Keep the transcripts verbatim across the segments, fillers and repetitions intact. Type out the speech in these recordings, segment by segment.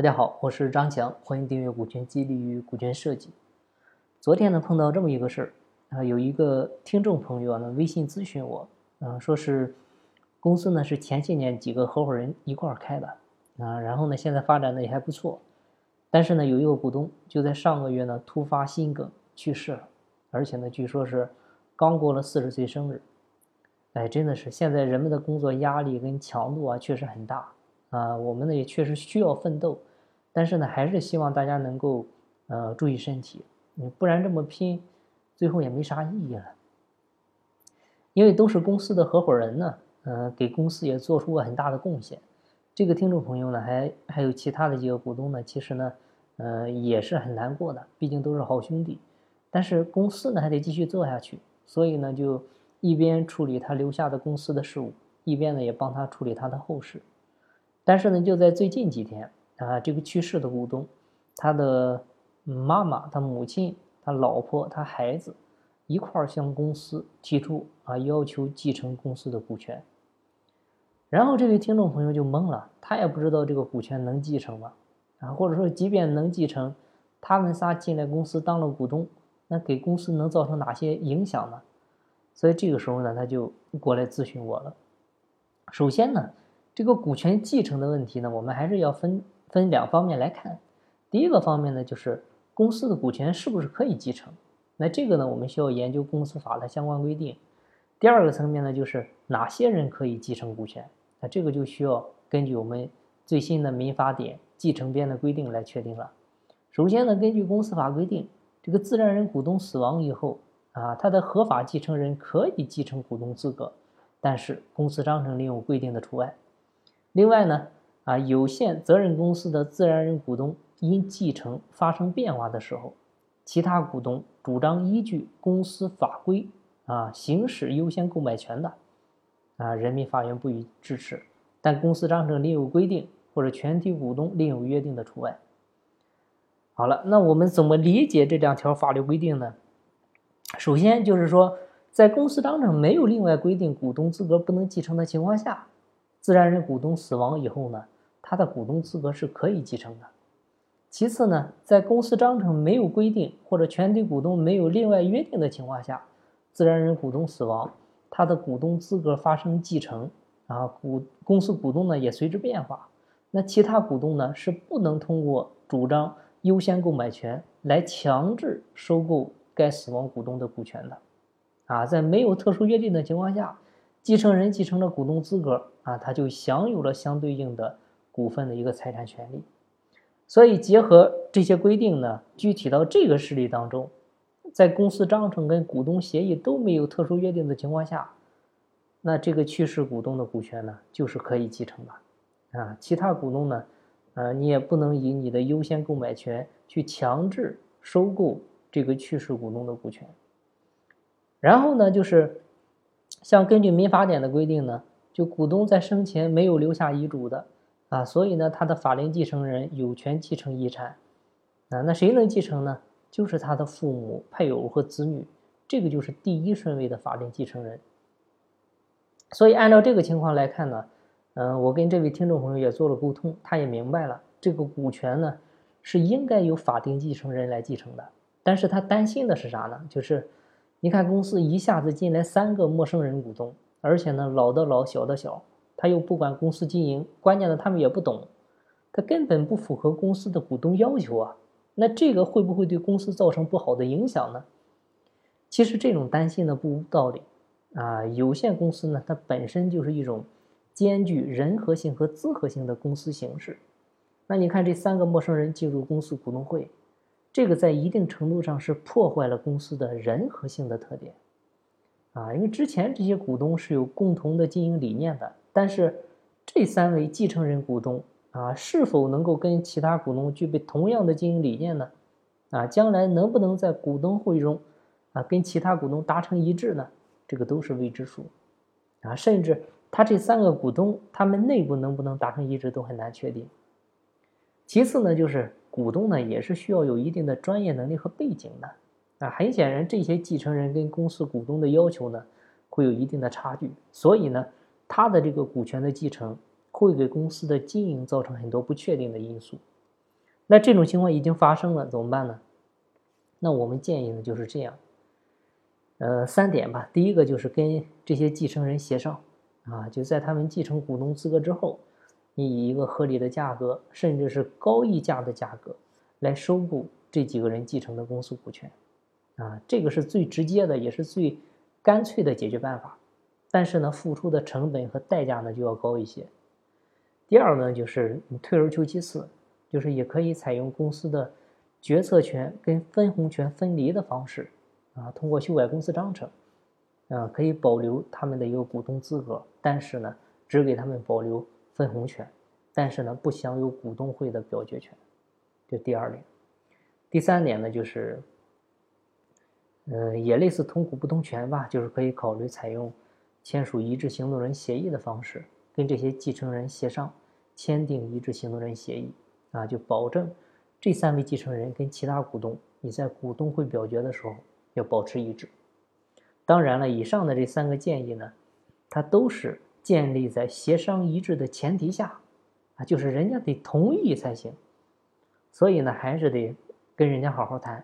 大家好，我是张强，欢迎订阅《股权激励与股权设计》。昨天呢，碰到这么一个事儿啊、呃，有一个听众朋友啊，微信咨询我，嗯、呃，说是公司呢是前些年几个合伙人一块儿开的啊、呃，然后呢现在发展的也还不错，但是呢有一个股东就在上个月呢突发心梗去世了，而且呢据说是刚过了四十岁生日。哎，真的是现在人们的工作压力跟强度啊确实很大啊、呃，我们呢也确实需要奋斗。但是呢，还是希望大家能够，呃，注意身体，你不然这么拼，最后也没啥意义了。因为都是公司的合伙人呢，呃，给公司也做出了很大的贡献。这个听众朋友呢，还还有其他的几个股东呢，其实呢，呃，也是很难过的，毕竟都是好兄弟。但是公司呢，还得继续做下去，所以呢，就一边处理他留下的公司的事务，一边呢，也帮他处理他的后事。但是呢，就在最近几天。啊，这个去世的股东，他的妈妈、他母亲、他老婆、他孩子一块儿向公司提出啊，要求继承公司的股权。然后这位听众朋友就懵了，他也不知道这个股权能继承吗？啊，或者说即便能继承，他们仨进来公司当了股东，那给公司能造成哪些影响呢？所以这个时候呢，他就过来咨询我了。首先呢，这个股权继承的问题呢，我们还是要分。分两方面来看，第一个方面呢，就是公司的股权是不是可以继承？那这个呢，我们需要研究公司法的相关规定。第二个层面呢，就是哪些人可以继承股权？那这个就需要根据我们最新的民法典继承编的规定来确定了。首先呢，根据公司法规定，这个自然人股东死亡以后啊，他的合法继承人可以继承股东资格，但是公司章程另有规定的除外。另外呢，啊，有限责任公司的自然人股东因继承发生变化的时候，其他股东主张依据公司法规啊行使优先购买权的，啊，人民法院不予支持，但公司章程另有规定或者全体股东另有约定的除外。好了，那我们怎么理解这两条法律规定呢？首先就是说，在公司章程没有另外规定股东资格不能继承的情况下，自然人股东死亡以后呢，他的股东资格是可以继承的。其次呢，在公司章程没有规定或者全体股东没有另外约定的情况下，自然人股东死亡，他的股东资格发生继承啊，股公司股东呢也随之变化，那其他股东呢是不能通过主张优先购买权来强制收购该死亡股东的股权的啊，在没有特殊约定的情况下，继承人继承了股东资格啊，他就享有了相对应的股份的一个财产权利。所以结合这些规定呢，具体到这个事例当中，在公司章程跟股东协议都没有特殊约定的情况下，那这个去世股东的股权呢就是可以继承的啊，其他股东呢，呃，你也不能以你的优先购买权去强制收购这个去世股东的股权。然后呢，就是像根据民法典的规定呢，就股东在生前没有留下遗嘱的啊，所以呢，他的法定继承人有权继承遗产啊。那谁能继承呢？就是他的父母、配偶和子女，这个就是第一顺位的法定继承人。所以按照这个情况来看呢，嗯、呃，我跟这位听众朋友也做了沟通，他也明白了，这个股权呢是应该由法定继承人来继承的。但是他担心的是啥呢？就是你看公司一下子进来三个陌生人股东，而且呢老的老小的小，他又不管公司经营，关键的他们也不懂，他根本不符合公司的股东要求啊，那这个会不会对公司造成不好的影响呢？其实这种担心呢不无道理啊，有限公司呢它本身就是一种兼具人和性和资格性的公司形式。那你看这三个陌生人进入公司股东会，这个在一定程度上是破坏了公司的人和性的特点啊，因为之前这些股东是有共同的经营理念的，但是这三位继承人股东啊，是否能够跟其他股东具备同样的经营理念呢？啊，将来能不能在股东会中啊跟其他股东达成一致呢？这个都是未知数啊，甚至他这三个股东他们内部能不能达成一致都很难确定。其次呢，就是股东呢也是需要有一定的专业能力和背景的啊，很显然这些继承人跟公司股东的要求呢会有一定的差距，所以呢他的这个股权的继承会给公司的经营造成很多不确定的因素那这种情况已经发生了，怎么办呢？那我们建议呢就是这样，呃，三点吧。第一个就是跟这些继承人协商啊，就在他们继承股东资格之后，你以一个合理的价格，甚至是高溢价的价格来收购这几个人继承的公司股权啊，这个是最直接的，也是最干脆的解决办法。但是呢，付出的成本和代价呢就要高一些。第二呢，就是你退而求其次，就是也可以采用公司的决策权跟分红权分离的方式啊，通过修改公司章程啊，可以保留他们的一个股东资格，但是呢，只给他们保留分红权，但是呢，不享有股东会的表决权。这第二点。第三点呢，就是，呃，也类似同股不同权吧，就是可以考虑采用签署一致行动人协议的方式，跟这些继承人协商，签订一致行动人协议啊，就保证这三位继承人跟其他股东，你在股东会表决的时候要保持一致。当然了，以上的这三个建议呢，它都是建立在协商一致的前提下啊，就是人家得同意才行。所以呢，还是得跟人家好好谈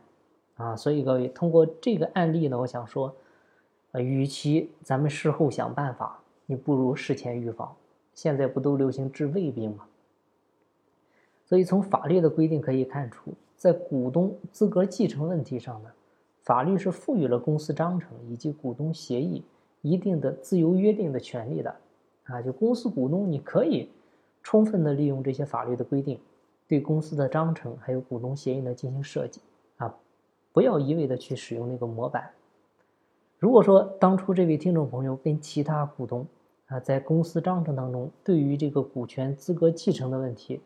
啊。所以各位，通过这个案例呢，我想说，呃，与其咱们事后想办法，你不如事前预防。现在不都流行治未病吗？所以从法律的规定可以看出，在股东资格继承问题上呢，法律是赋予了公司章程以及股东协议一定的自由约定的权利的啊。就公司股东，你可以充分的利用这些法律的规定，对公司的章程还有股东协议呢进行设计啊，不要一味的去使用那个模板。如果说当初这位听众朋友跟其他股东啊，在公司章程当中对于这个股权资格继承的问题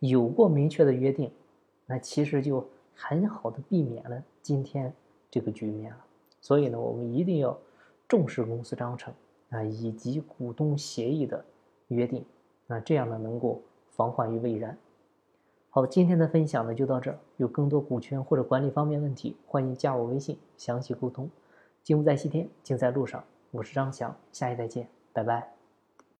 有过明确的约定，那其实就很好的避免了今天这个局面了。所以呢，我们一定要重视公司章程啊以及股东协议的约定啊，这样呢能够防患于未然。好，今天的分享呢就到这儿。有更多股权或者管理方面问题，欢迎加我微信详细沟通。金不在西天，尽在路上。我是张翔，下期再见，拜拜。